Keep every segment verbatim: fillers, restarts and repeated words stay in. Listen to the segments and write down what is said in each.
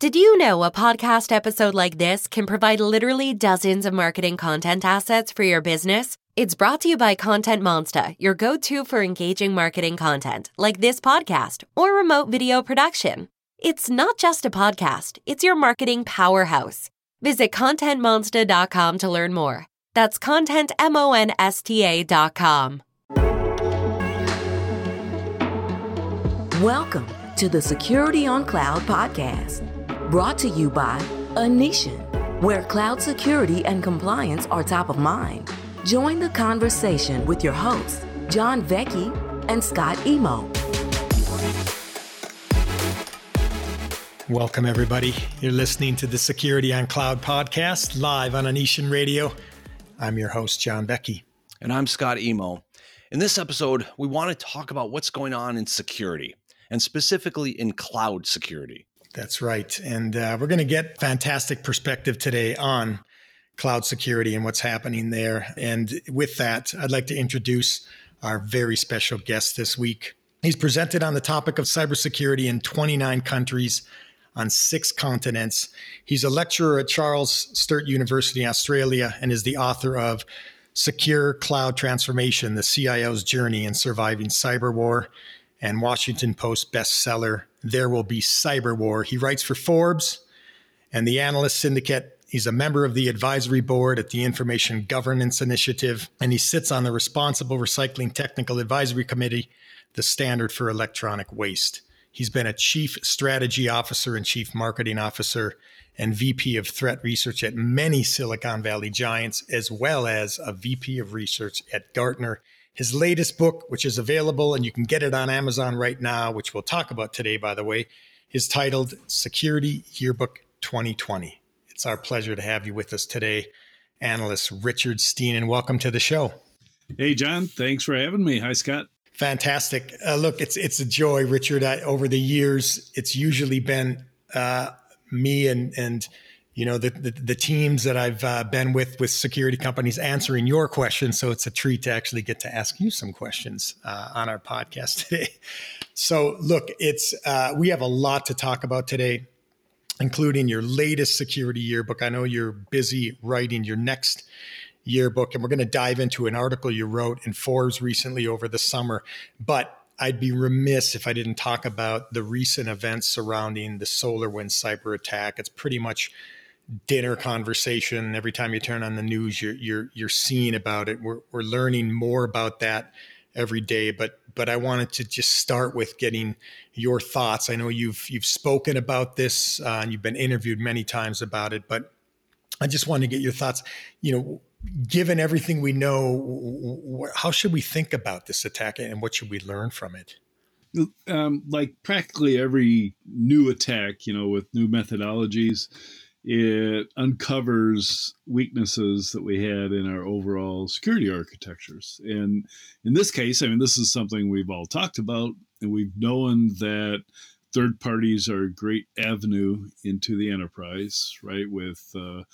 Did you know a podcast episode like this can provide literally dozens of marketing content assets for your business? It's brought to you by Content Monsta, your go-to for engaging marketing content, like this podcast or remote video production. It's not just a podcast, it's your marketing powerhouse. Visit content monsta dot com to learn more. That's content monsta dot com. Welcome to the Security on Cloud podcast. Brought to you by Anitian, where cloud security and compliance are top of mind. Join the conversation with your hosts, John Vecchi and Scott Emo. Welcome, everybody. You're listening to the Security on Cloud podcast live on Anitian Radio. I'm your host, John Vecchi. And I'm Scott Emo. In this episode, we want to talk about what's going on in security, and specifically in cloud security. That's right. And uh, we're going to get fantastic perspective today on cloud security and what's happening there. And with that, I'd like to introduce our very special guest this week. He's presented on the topic of cybersecurity in twenty-nine countries on six continents. He's a lecturer at Charles Sturt University, Australia, and is the author of Secure Cloud Transformation, the C I O's Journey in Surviving Cyber War, and Washington Post bestseller, There Will Be Cyber War. He writes for Forbes and the Analyst Syndicate. He's a member of the advisory board at the Information Governance Initiative, and he sits on the Responsible Recycling Technical Advisory Committee, the standard for electronic waste. He's been a chief strategy officer and chief marketing officer and V P of threat research at many Silicon Valley giants, as well as a V P of research at Gartner. His latest book, which is available, and you can get it on Amazon right now, which we'll talk about today, by the way, is titled Security Yearbook twenty twenty. It's our pleasure to have you with us today, analyst Richard Stiennon. Welcome to the show. Hey, John. Thanks for having me. Hi, Scott. Fantastic. Uh, look, it's it's a joy, Richard. I, over the years, it's usually been uh, me and and you know the the, the teams that I've uh, been with with security companies answering your questions. So it's a treat to actually get to ask you some questions uh, on our podcast today. So look, it's uh, we have a lot to talk about today, including your latest security yearbook. I know you're busy writing your next yearbook, and we're going to dive into an article you wrote in Forbes recently over the summer. But I'd be remiss if I didn't talk about the recent events surrounding the SolarWinds cyber attack. It's pretty much dinner conversation. Every time you turn on the news, you're you're you're seeing about it. We're we're learning more about that every day. But but I wanted to just start with getting your thoughts. I know you've you've spoken about this uh, and you've been interviewed many times about it, but I just wanted to get your thoughts. You know, given everything we know, how should we think about this attack and what should we learn from it? Um, like practically every new attack, you know, with new methodologies, it uncovers weaknesses that we had in our overall security architectures. And in this case, I mean, this is something we've all talked about, and we've known that third parties are a great avenue into the enterprise, right? With uh,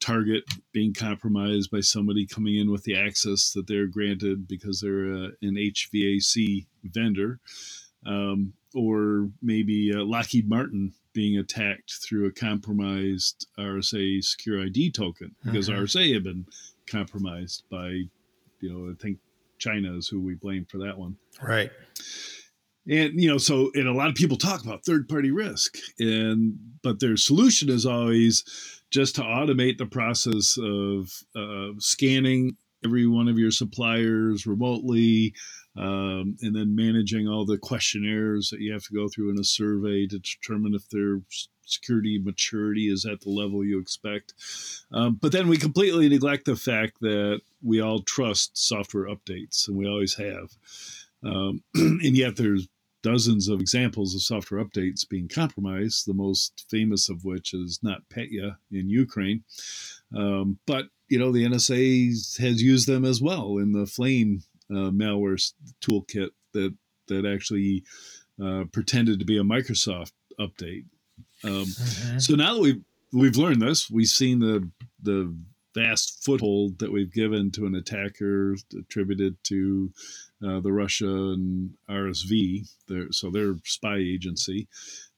Target being compromised by somebody coming in with the access that they're granted because they're uh, an H V A C vendor, um, or maybe uh, Lockheed Martin being attacked through a compromised R S A secure I D token because okay. R S A had been compromised by, you know, I think China is who we blame for that one. Right. And, you know, so, and a lot of people talk about third-party risk, and but their solution is always just to automate the process of uh, scanning every one of your suppliers remotely, um, and then managing all the questionnaires that you have to go through in a survey to determine if their security maturity is at the level you expect. Um, but then we completely neglect the fact that we all trust software updates, and we always have. Um, and yet there's dozens of examples of software updates being compromised, the most famous of which is not Petya in Ukraine. Um, but, you know, the N S A has used them as well in the Flame uh, malware toolkit that that actually uh, pretended to be a Microsoft update. Um, mm-hmm. So now that we've, we've learned this, we've seen the the vast foothold that we've given to an attacker attributed to Uh, the Russian R S V, their, so their spy agency,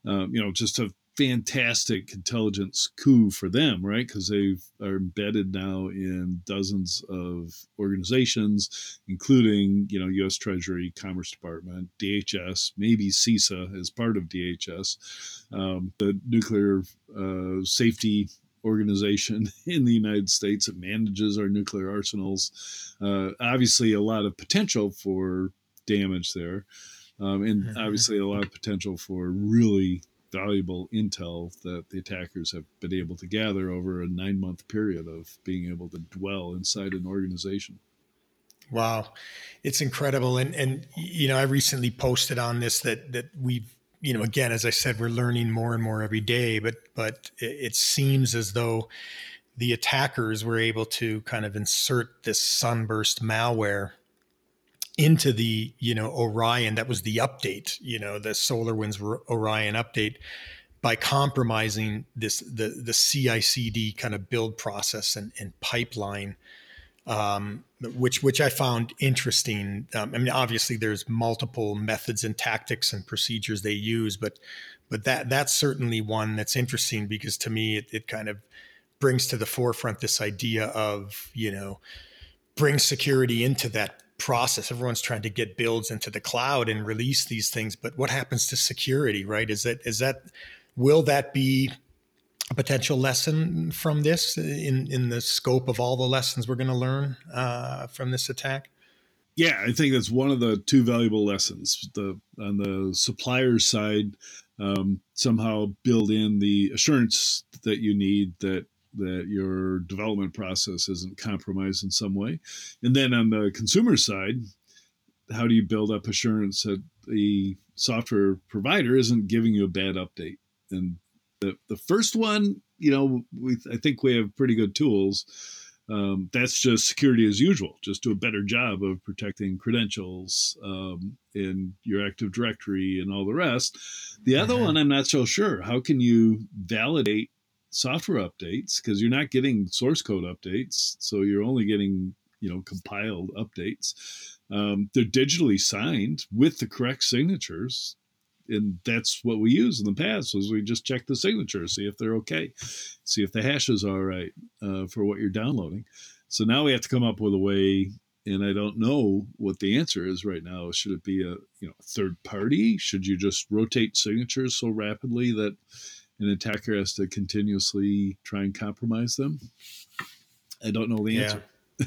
um, you know, just have fantastic intelligence coup for them, right? Because they are embedded now in dozens of organizations, including, you know, U S Treasury, Commerce Department, D H S, maybe CISA as part of D H S, um, the nuclear uh, safety organization in the United States that manages our nuclear arsenals. Uh, obviously, a lot of potential for damage there, um, and obviously a lot of potential for really valuable intel that the attackers have been able to gather over a nine-month period of being able to dwell inside an organization. Wow, it's incredible. And, and you know, I recently posted on this that that we've, you know, again, as I said, we're learning more and more every day, but but it seems as though the attackers were able to kind of insert this Sunburst malware into the, you know, Orion, that was the update, you know, the SolarWinds Orion update, by compromising this, the, the C I C D kind of build process and, and pipeline, um, which, which I found interesting. Um, I mean, obviously there's multiple methods and tactics and procedures they use, but, but that, that's certainly one that's interesting, because to me, it, it kind of brings to the forefront this idea of, you know, bring security into that process. Everyone's trying to get builds into the cloud and release these things, but what happens to security, right? Is that, is that, will that be a potential lesson from this in, in the scope of all the lessons we're going to learn uh, from this attack? Yeah, I think that's one of the two valuable lessons. The, on the supplier side, um, somehow build in the assurance that you need that that your development process isn't compromised in some way. And then on the consumer side, how do you build up assurance that the software provider isn't giving you a bad update? And the, the first one, you know, we, I think we have pretty good tools. Um, that's just security as usual. Just do a better job of protecting credentials um, and your Active Directory and all the rest. The other uh-huh. one, I'm not so sure. How can you validate software updates, because you're not getting source code updates, so you're only getting, you know, compiled updates. Um, they're digitally signed with the correct signatures, and that's what we use in the past. Was we just check the signatures, see if they're okay, see if the hashes are right uh, for what you're downloading. So now we have to come up with a way, and I don't know what the answer is right now. Should it be a you know third party? Should you just rotate signatures so rapidly that an attacker has to continuously try and compromise them? I don't know the answer. Yeah,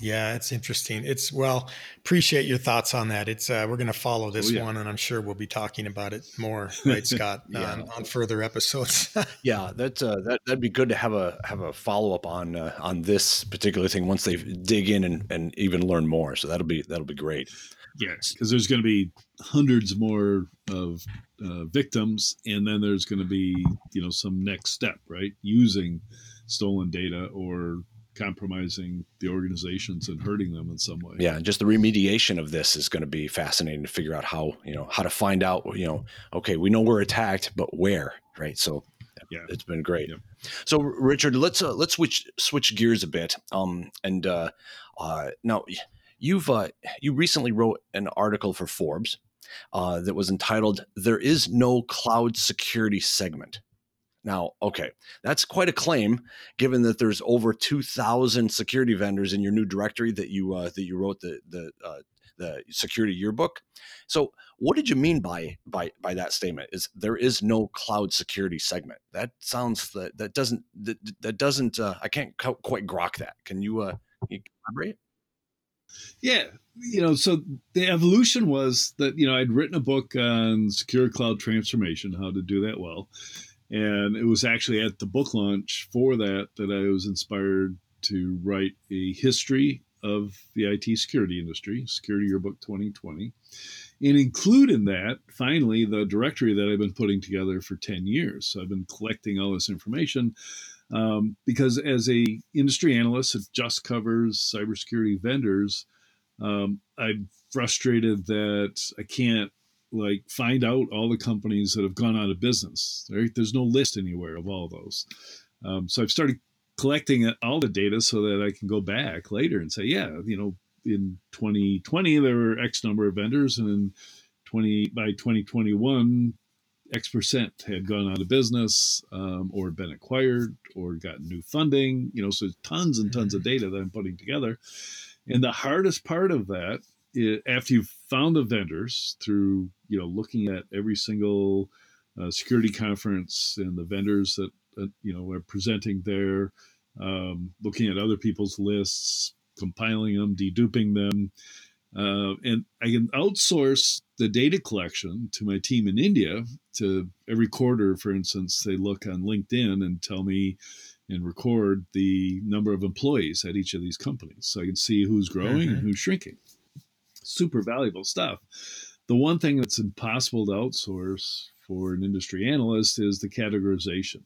yeah it's interesting. It's well, appreciate your thoughts on that. It's uh, we're going to follow this oh, yeah. one, and I'm sure we'll be talking about it more, right, Scott, yeah. on, on further episodes. yeah, that's uh, that that'd be good to have a have a follow up on uh, on this particular thing once they dig in and, and even learn more. So that'll be that'll be great. Yes, because there's going to be hundreds more of uh, victims, and then there's going to be, you know, some next step, right? Using stolen data or compromising the organizations and hurting them in some way. Yeah, and just the remediation of this is going to be fascinating to figure out how, you know, how to find out, you know, okay, we know we're attacked, but where, right? So yeah, it's been great. Yeah. So Richard, let's uh, let's switch switch gears a bit. Um, and uh, uh, now. You've uh, you recently wrote an article for Forbes uh, that was entitled "There is no cloud security segment." Now, okay, that's quite a claim, given that there's over two thousand security vendors in your new directory that you uh, that you wrote the the uh, the Security Yearbook. So, what did you mean by by by that statement? Is there is no cloud security segment? That sounds that that doesn't that, that doesn't uh, I can't quite grok that. Can you uh, can you elaborate? Yeah, you know, so the evolution was that, you know, I'd written a book on secure cloud transformation, how to do that well. And it was actually at the book launch for that that I was inspired to write a history of the I T security industry, Security Yearbook twenty twenty, and include in that, finally, the directory that I've been putting together for ten years. So I've been collecting all this information. Um, because as a industry analyst, it just covers cybersecurity vendors. Um, I'm frustrated that I can't like find out all the companies that have gone out of business. Right? There's no list anywhere of all those. Um, so I've started collecting all the data so that I can go back later and say, yeah, you know, in twenty twenty, there were X number of vendors, and in twenty by twenty twenty-one, X percent had gone out of business um, or been acquired or gotten new funding, you know, so tons and tons of data that I'm putting together. And the hardest part of that is after you've found the vendors through, you know, looking at every single uh, security conference and the vendors that, uh, you know, are presenting there, um, looking at other people's lists, compiling them, deduping them. Uh, and I can outsource the data collection to my team in India. To every quarter, for instance, they look on LinkedIn and tell me and record the number of employees at each of these companies. So I can see who's growing and who's shrinking. Super valuable stuff. The one thing that's impossible to outsource for an industry analyst is the categorization.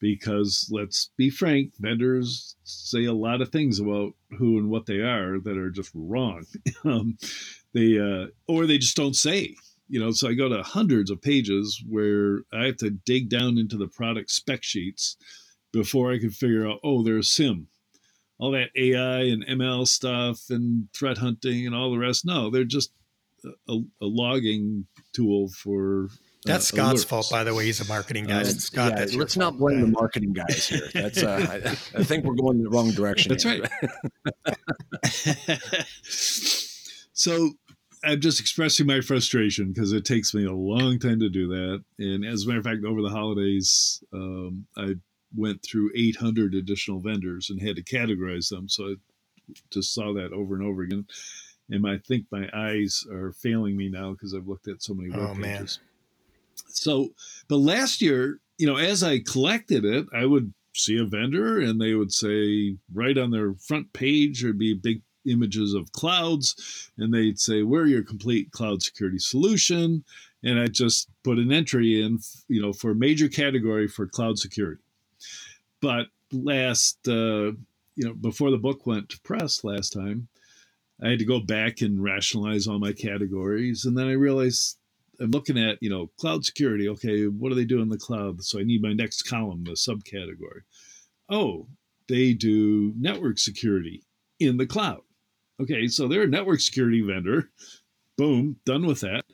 Because let's be frank, vendors say a lot of things about who and what they are that are just wrong. um, they uh, or they just don't say. You know, so I go to hundreds of pages where I have to dig down into the product spec sheets before I can figure out, oh, they're a SIM. All that A I and M L stuff and threat hunting and all the rest. No, they're just a, a logging tool for. That's uh, Scott's alerts. Fault, by the way. He's a marketing guy. Uh, Scott, yeah, that's let's not blame yeah. the marketing guys here. That's, uh, I, I think we're going in the wrong direction. That's here. Right. So I'm just expressing my frustration because it takes me a long time to do that. And as a matter of fact, over the holidays, um, I went through eight hundred additional vendors and had to categorize them. So I just saw that over and over again. And I think my eyes are failing me now because I've looked at so many web oh, pages. Man. So, but last year, you know, as I collected it, I would see a vendor and they would say right on their front page, there'd be big images of clouds and they'd say, we're your complete cloud security solution. And I just put an entry in, you know, for a major category for cloud security. But last, uh, you know, before the book went to press last time, I had to go back and rationalize all my categories. And then I realized, I'm looking at, you know, cloud security. Okay, what do they do in the cloud? So I need my next column, the subcategory. Oh, they do network security in the cloud. Okay, so they're a network security vendor. Boom, done with that.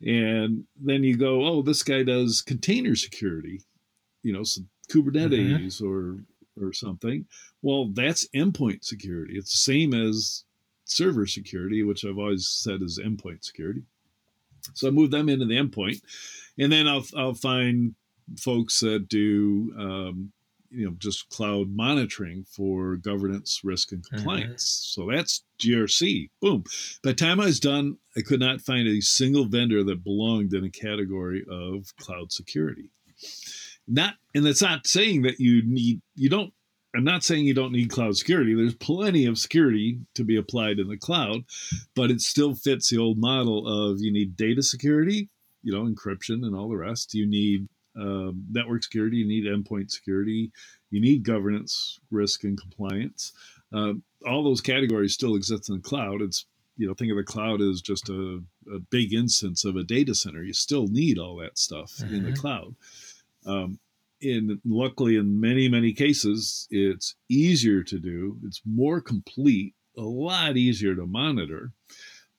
And then you go, oh, this guy does container security, you know, some Kubernetes mm-hmm. or or something. Well, that's endpoint security. It's the same as server security, which I've always said is endpoint security. So I move them into the endpoint, and then I'll I'll find folks that do um, you know just cloud monitoring for governance, risk, and compliance. Mm-hmm. So that's G R C. Boom. By the time I was done, I could not find a single vendor that belonged in a category of cloud security. Not, and that's not saying that you need you don't. I'm not saying you don't need cloud security. There's plenty of security to be applied in the cloud, but it still fits the old model of you need data security, you know, encryption and all the rest. You need um, network security. You need endpoint security. You need governance, risk, and compliance. Uh, all those categories still exist in the cloud. It's, you know, think of the cloud as just a, a big instance of a data center. You still need all that stuff mm-hmm. in the cloud. Um, And luckily, in many, many cases, it's easier to do. It's more complete, a lot easier to monitor.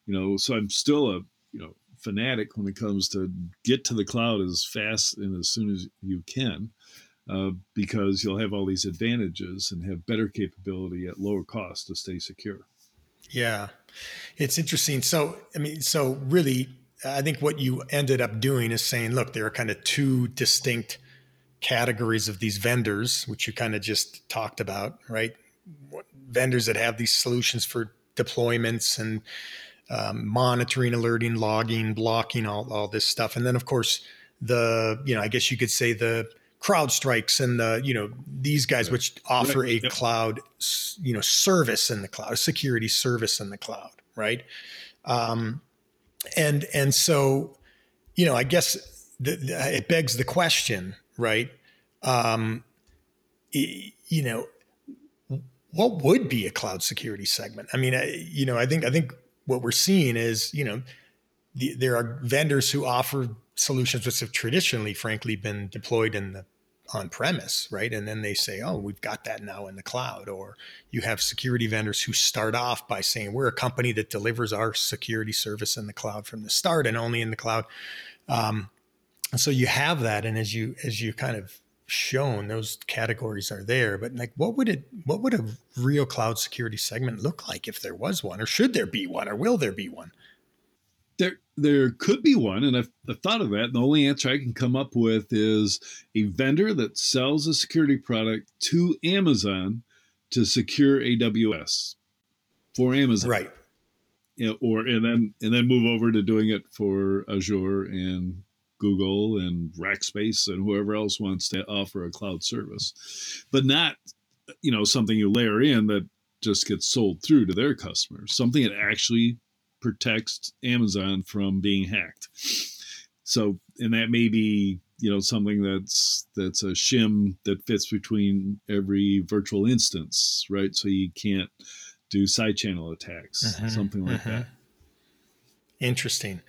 You know, so I'm still a you know fanatic when it comes to get to the cloud as fast and as soon as you can, uh, because you'll have all these advantages and have better capability at lower cost to stay secure. Yeah, it's interesting. So, I mean, so really, I think what you ended up doing is saying, look, there are kind of two distinct categories of these vendors, which you kind of just talked about, right? Vendors that have these solutions for deployments and um, monitoring, alerting, logging, blocking, all, all this stuff. And then of course the, you know, I guess you could say the CrowdStrikes and the, you know, these guys, which offer a yep. cloud, you know, service in the cloud, a security service in the cloud. Right. Um, and, and so, you know, I guess the, the, it begs the question, right? Um, you know, what would be a cloud security segment? I mean, I, you know, I think, I think what we're seeing is, you know, the, there are vendors who offer solutions which have traditionally, frankly, been deployed in the on-premise, right? And then they say, oh, we've got that now in the cloud. Or you have security vendors who start off by saying, we're a company that delivers our security service in the cloud from the start and only in the cloud. Um, so you have that, and as you as you kind of shown, those categories are there. But like, what would it what would a real cloud security segment look like if there was one, or should there be one, or will there be one? There, there could be one, and I've, I've thought of that. And the only answer I can come up with is a vendor that sells a security product to Amazon to secure A W S for Amazon, right? You know, or and then and then move over to doing it for Azure and Google and Rackspace and whoever else wants to offer a cloud service, but not, you know, something you layer in that just gets sold through to their customers. Something that actually protects Amazon from being hacked. So, and that may be, you know, something that's that's a shim that fits between every virtual instance, right? So you can't do side channel attacks, uh-huh, something like uh-huh. that. Interesting.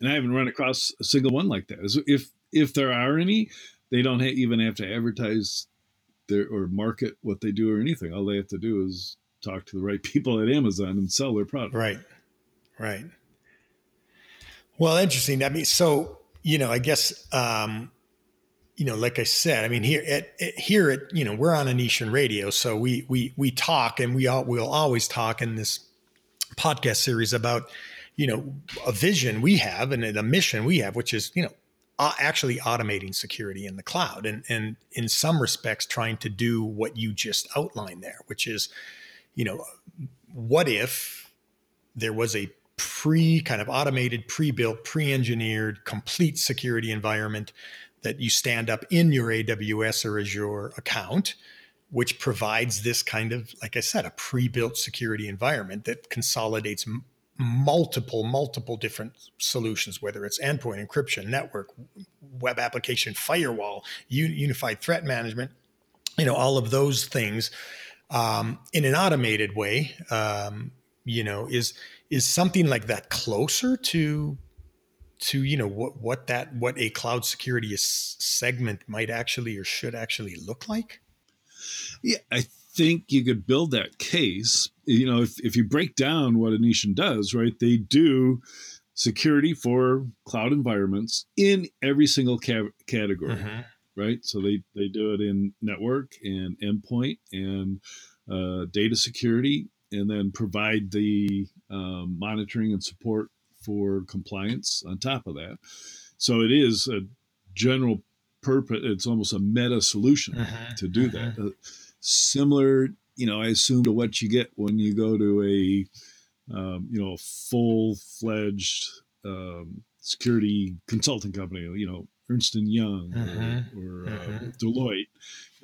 And I haven't run across a single one like that. If if there are any, they don't ha- even have to advertise their or market what they do or anything. All they have to do is talk to the right people at Amazon and sell their product. Right, right. Well, interesting. I mean, so, you know, I guess, um, you know, like I said, I mean, here at, at here at, you know, we're on Anitian Radio, so we we we talk, and we all we'll always talk in this podcast series about, you know, a vision we have and a mission we have, which is, you know, actually automating security in the cloud, and and in some respects trying to do what you just outlined there, which is, you know, what if there was a pre kind of automated, pre-built, pre-engineered, complete security environment that you stand up in your A W S or Azure account, which provides this kind of, like I said, a pre-built security environment that consolidates multiple, multiple different solutions, whether it's endpoint, encryption, network, web application, firewall, unified threat management, you know, all of those things um, in an automated way, um, you know, is is something like that closer to, to you know, what, what that, what a cloud security is, segment might actually or should actually look like? Yeah, I th- think you could build that case. You know, if, if you break down what Anitian does, right, they do security for cloud environments in every single ca- category, mm-hmm. right? So they, they do it in network and endpoint and uh, data security, and then provide the um, monitoring and support for compliance on top of that. So it is a general purpose. It's almost a meta solution mm-hmm. to do mm-hmm. that. Uh, Similar, you know, I assume to what you get when you go to a, um, you know, a full-fledged um, security consulting company, you know, Ernst and Young uh-huh. or, or uh-huh. uh, Deloitte.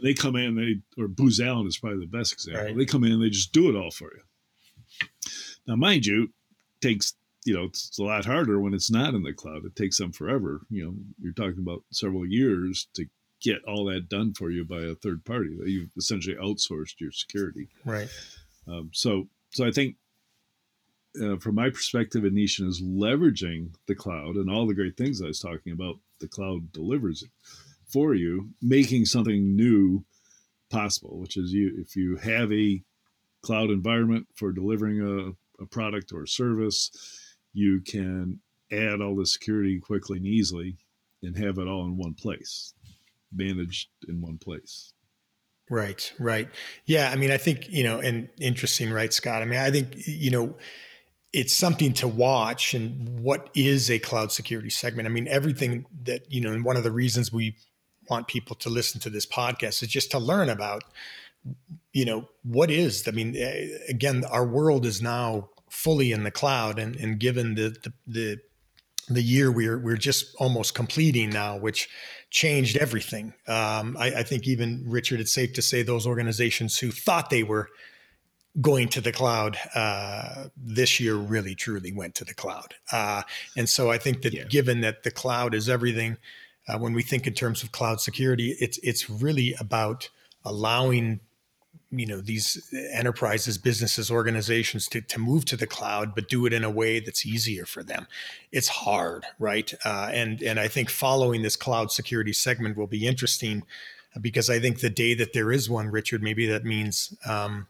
They come in, they or Booz Allen is probably the best example. Right. They come in and they just do it all for you. Now, mind you, it takes, you know, it's a lot harder when it's not in the cloud. It takes them forever. You know, you're talking about several years to get all that done for you by a third party. You've essentially outsourced your security. Right. Um, so, so I think uh, from my perspective, Anitian is leveraging the cloud and all the great things I was talking about. The cloud delivers it for you, making something new possible, which is you, if you have a cloud environment for delivering a, a product or a service, you can add all the security quickly and easily and have it all in one place. Managed in one place. Right, right. Yeah, I mean, I think, you know, and interesting, right, Scott? I mean, I think, you know, it's something to watch. And what is a cloud security segment? I mean, everything that, you know, and one of the reasons we want people to listen to this podcast is just to learn about, you know, what is, I mean, again, our world is now fully in the cloud, and, and given the, the, the the year we're we're just almost completing now, which changed everything. Um, I, I think even, Richard, it's safe to say those organizations who thought they were going to the cloud uh, this year really truly went to the cloud. Uh, and so I think that yeah. given that the cloud is everything, uh, when we think in terms of cloud security, it's it's really about allowing, you know, these enterprises, businesses, organizations to, to move to the cloud, but do it in a way that's easier for them. It's hard, right? Uh, and, and I think following this cloud security segment will be interesting, because I think the day that there is one, Richard, maybe that means um,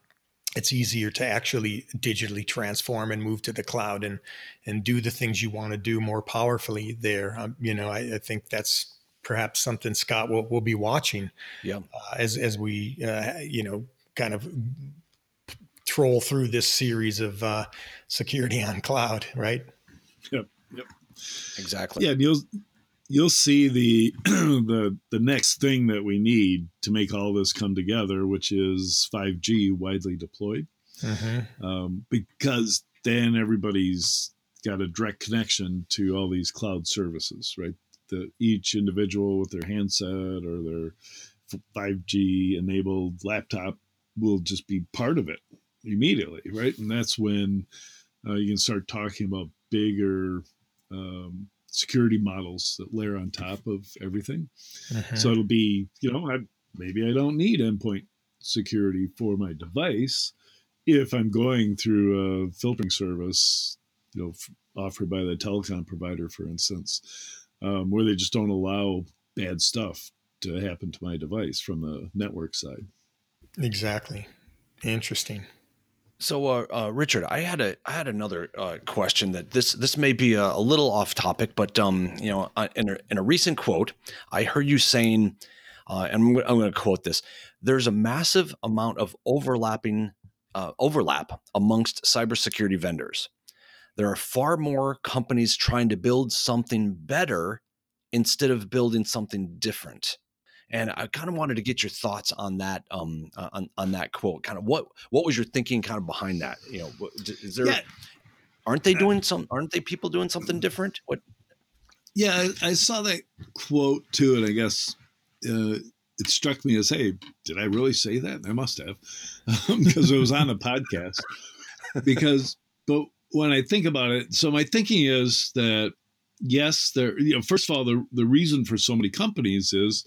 it's easier to actually digitally transform and move to the cloud and and do the things you want to do more powerfully there. Um, you know, I, I think that's perhaps something Scott will will be watching, yeah, uh, as as we uh, you know kind of troll through this series of uh, security on cloud, right? Yep, yep, exactly. Yeah, and you'll you'll see the the the next thing that we need to make all this come together, which is five G widely deployed, mm-hmm. um, because then everybody's got a direct connection to all these cloud services, right? The, each individual with their handset or their five G enabled laptop will just be part of it immediately, right? And that's when uh, you can start talking about bigger um, security models that layer on top of everything. Uh-huh. So it'll be, you know, I, maybe I don't need endpoint security for my device if I'm going through a filtering service, you know, f- offered by the telecom provider, for instance. Um, where they just don't allow bad stuff to happen to my device from the network side. Exactly. Interesting. So, uh, uh, Richard, I had a I had another uh, question that this this may be a, a little off topic, but um, you know, in a, in a recent quote, I heard you saying, uh, and I'm, I'm going to quote this: "There's a massive amount of overlapping uh, overlap amongst cybersecurity vendors. There are far more companies trying to build something better instead of building something different." And I kind of wanted to get your thoughts on that, um, on, on that quote. Kind of what, what was your thinking kind of behind that? You know, is there, yeah. aren't they doing some, aren't they people doing something different? What? Yeah, I, I saw that quote too. And I guess, uh, it struck me as, hey, did I really say that? I must have, because it was on a podcast because, but, when I think about it, so my thinking is that, yes, there. You know, first of all, the, the reason for so many companies is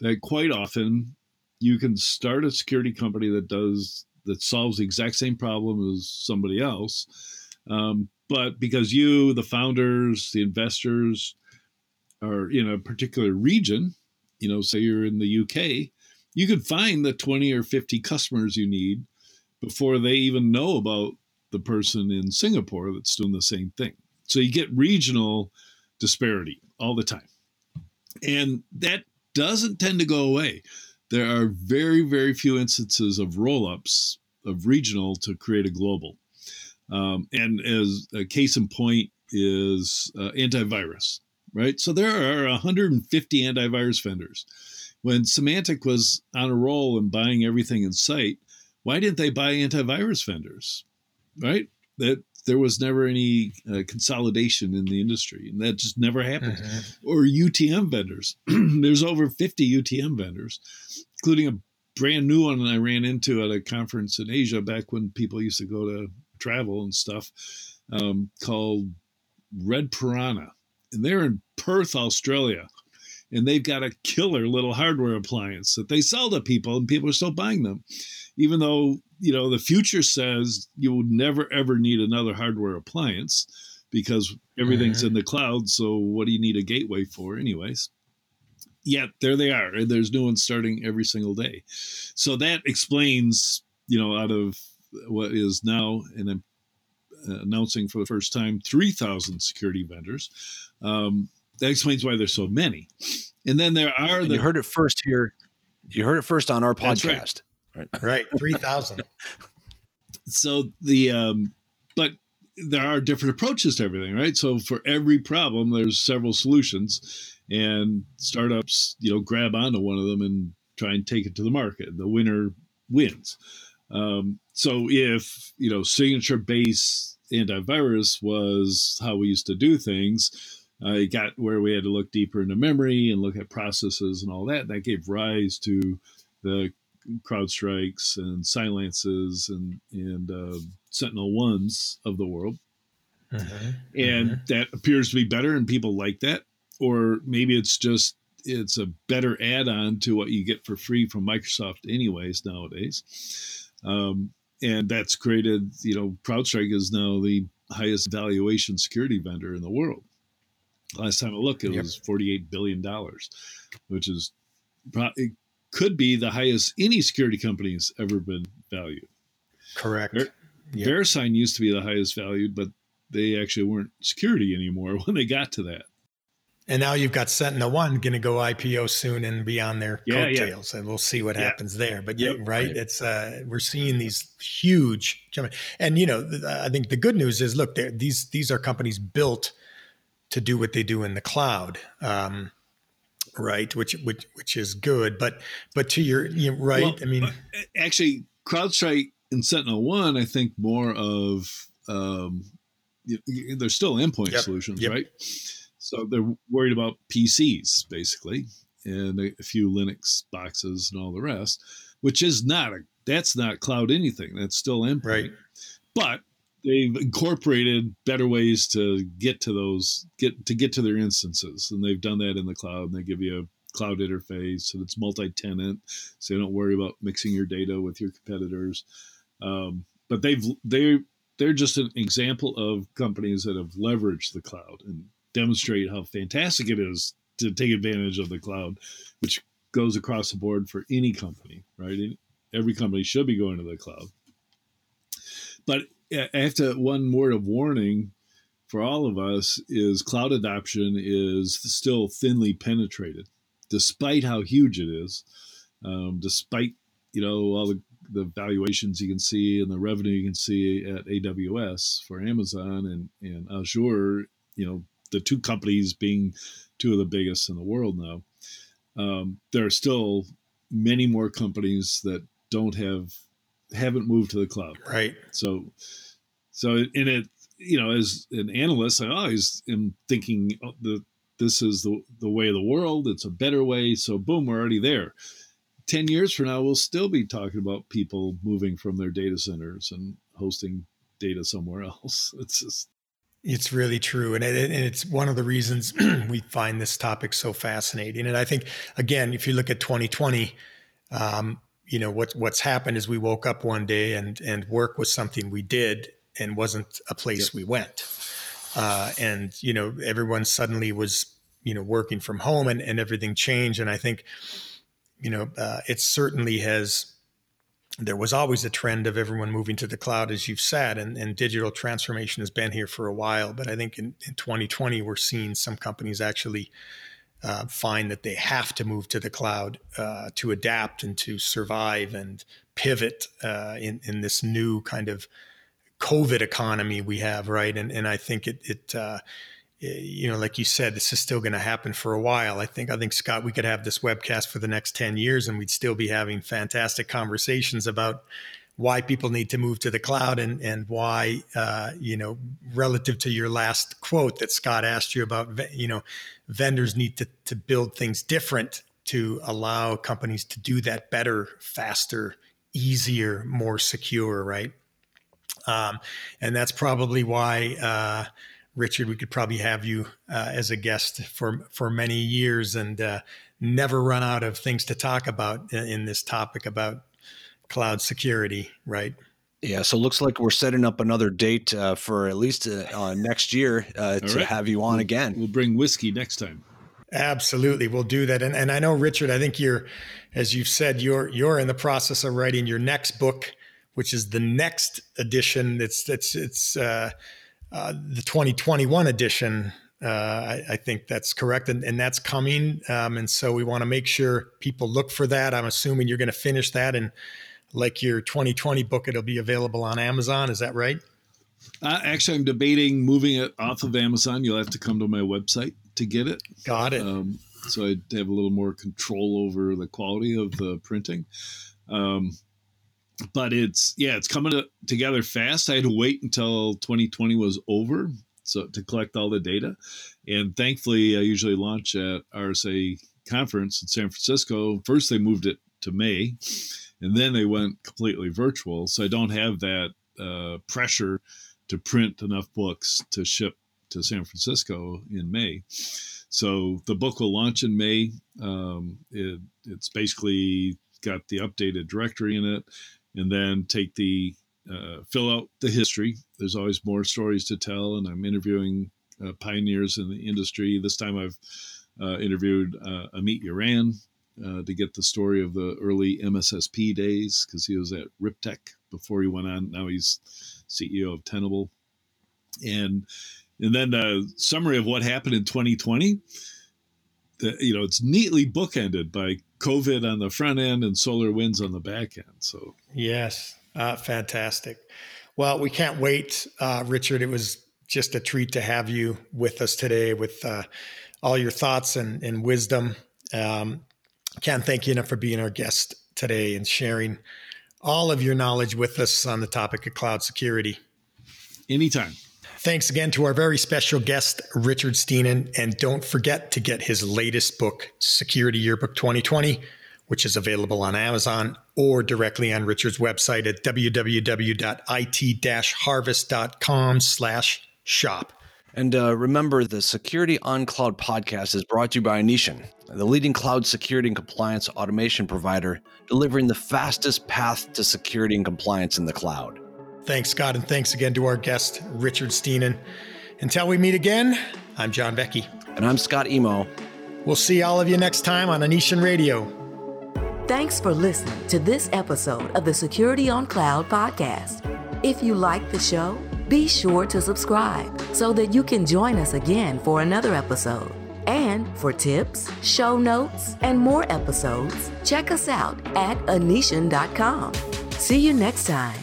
that quite often you can start a security company that does that solves the exact same problem as somebody else. Um, but because you, the founders, the investors are in a particular region, you know, say you're in the U K, you could find the twenty or fifty customers you need before they even know about the person in Singapore that's doing the same thing. So you get regional disparity all the time. And that doesn't tend to go away. There are very, very few instances of roll-ups of regional to create a global. Um, and as a case in point is uh, antivirus, right? So there are one hundred fifty antivirus vendors. When Symantec was on a roll and buying everything in sight, why didn't they buy antivirus vendors? Right? That there was never any uh, consolidation in the industry, and that just never happened. Mm-hmm. Or U T M vendors. There's over fifty U T M vendors, including a brand new one I ran into at a conference in Asia back when people used to go to travel and stuff, um, called Red Piranha. And they're in Perth, Australia. And they've got a killer little hardware appliance that they sell to people, and people are still buying them, even though, you know, the future says you will never, ever need another hardware appliance because everything's mm-hmm. in the cloud. So what do you need a gateway for anyways? Yet there they are. And there's new ones starting every single day. So that explains, you know, out of what is now, and I'm announcing for the first time, three thousand security vendors. Um, that explains why there's so many. And then there are and the... You heard it first here. You heard it first on our podcast. That's right. Right. right. three thousand. So the, um, but there are different approaches to everything, right? So for every problem, there's several solutions, and startups, you know, grab onto one of them and try and take it to the market. The winner wins. Um, so if, you know, signature-based antivirus was how we used to do things, Uh, it got where we had to look deeper into memory and look at processes and all that. And that gave rise to the CrowdStrikes and Silences and, and uh, Sentinel Ones of the world. Uh-huh. And uh-huh. that appears to be better, and people like that. Or maybe it's just it's a better add-on to what you get for free from Microsoft anyways nowadays. Um, and that's created, you know, CrowdStrike is now the highest valuation security vendor in the world. Last time I looked, it yep. was forty-eight billion dollars, which is it could be the highest any security company's ever been valued. Correct. Ver- yeah. VeriSign used to be the highest valued, but they actually weren't security anymore when they got to that. And now you've got Sentinel One going to go I P O soon and be on their yeah, coattails, yeah. and we'll see what yeah. happens there. But yep, yeah, right, right, it's uh, we're seeing these huge, and you know, I think the good news is, look, these these are companies built to do what they do in the cloud, um, right? Which which which is good. But but to your you know, right, well, I mean, actually, CrowdStrike and Sentinel One, I think more of um, they're still endpoint yep, solutions, yep. right? So they're worried about P Cs, basically, and a few Linux boxes and all the rest, which is not, a, that's not cloud anything. That's still endpoint. Right. But they've incorporated better ways to get to those, get to get to their instances. And they've done that in the cloud. And they give you a cloud interface, and it's multi-tenant, so you don't worry about mixing your data with your competitors. Um, but they've they they're just an example of companies that have leveraged the cloud and demonstrate how fantastic it is to take advantage of the cloud, which goes across the board for any company, right? Every company should be going to the cloud. But I have to, one word of warning for all of us is cloud adoption is still thinly penetrated, despite how huge it is, um, despite, you know, all the, the valuations you can see and the revenue you can see at A W S for Amazon and, and Azure, you know, the two companies being two of the biggest in the world now, um, there are still many more companies that don't have, haven't moved to the cloud. Right. So, so in it, you know, as an analyst, I always am thinking oh, the, this is the, the way of the world. It's a better way. So boom, we're already there. ten years from now, we'll still be talking about people moving from their data centers and hosting data somewhere else. It's just, It's really true. And, it, and it's one of the reasons we find this topic so fascinating. And I think, again, if you look at twenty twenty, um, you know, what, what's happened is we woke up one day and, and work was something we did and wasn't a place yep. we went. Uh, and, you know, everyone suddenly was, you know, working from home and, and everything changed. And I think, you know, uh, it certainly has... There was always a trend of everyone moving to the cloud, as you've said, and, and digital transformation has been here for a while. But I think in, in twenty twenty, we're seeing some companies actually uh, find that they have to move to the cloud uh, to adapt and to survive and pivot uh, in, in this new kind of COVID economy we have, right? And and I think it, it uh, you know, like you said, this is still going to happen for a while. I think, I think, Scott, we could have this webcast for the next ten years and we'd still be having fantastic conversations about why people need to move to the cloud and, and why, uh, you know, relative to your last quote that Scott asked you about, you know, vendors need to, to build things different to allow companies to do that better, faster, easier, more secure, right? Um, and that's probably why... Uh, Richard, we could probably have you uh, as a guest for for many years and uh, never run out of things to talk about in, in this topic about cloud security, right? Yeah, so it looks like we're setting up another date uh, for at least uh, uh, next year uh, to right. have you on we'll, again. We'll bring whiskey next time. Absolutely, we'll do that. And and I know, Richard, I think you're, as you've said, you're you're in the process of writing your next book, which is the next edition. It's it's it's. Uh, Uh, the twenty twenty-one edition, uh, I, I think that's correct. And, and that's coming. Um, and so we want to make sure people look for that. I'm assuming you're going to finish that. And like your twenty twenty book, it'll be available on Amazon. Is that right? Uh, actually, I'm debating moving it off of Amazon. You'll have to come to my website to get it. Got it. Um, so I'd have a little more control over the quality of the printing. Um But it's, yeah, it's coming to, together fast. I had to wait until twenty twenty was over so to collect all the data. And thankfully, I usually launch at R S A conference in San Francisco. First, they moved it to May, and then they went completely virtual. So I don't have that uh, pressure to print enough books to ship to San Francisco in May. So the book will launch in May. Um, it, it's basically got the updated directory in it. And then take the, uh, fill out the history. There's always more stories to tell. And I'm interviewing uh, pioneers in the industry. This time I've uh, interviewed uh, Amit Uran, uh, to get the story of the early M S S P days, because he was at RipTech before he went on. Now he's C E O of Tenable. And and then a summary of what happened in twenty twenty. The, you know, it's neatly bookended by COVID on the front end and SolarWinds on the back end. So yes, uh, fantastic. Well, we can't wait, uh, Richard. It was just a treat to have you with us today with uh, all your thoughts and, and wisdom. Um, can't thank you enough for being our guest today and sharing all of your knowledge with us on the topic of cloud security. Anytime. Thanks again to our very special guest, Richard Stiennon. And don't forget to get his latest book, Security Yearbook twenty twenty, which is available on Amazon or directly on Richard's website at w w w dot it dash harvest dot com slash shop. And uh, remember, the Security on Cloud podcast is brought to you by Anitian, the leading cloud security and compliance automation provider, delivering the fastest path to security and compliance in the cloud. Thanks, Scott, and thanks again to our guest, Richard Stiennon. Until we meet again, I'm John Vecchi. And I'm Scott Emo. We'll see all of you next time on Anitian Radio. Thanks for listening to this episode of the Security on Cloud podcast. If you like the show, be sure to subscribe so that you can join us again for another episode. And for tips, show notes, and more episodes, check us out at anitian dot com. See you next time.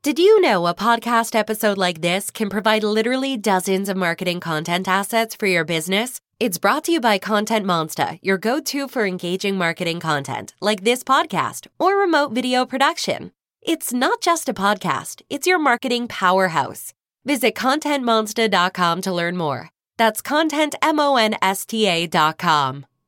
Did you know a podcast episode like this can provide literally dozens of marketing content assets for your business? It's brought to you by Content Monsta, your go-to for engaging marketing content, like this podcast or remote video production. It's not just a podcast, it's your marketing powerhouse. Visit content monsta dot com to learn more. That's content monsta dot com.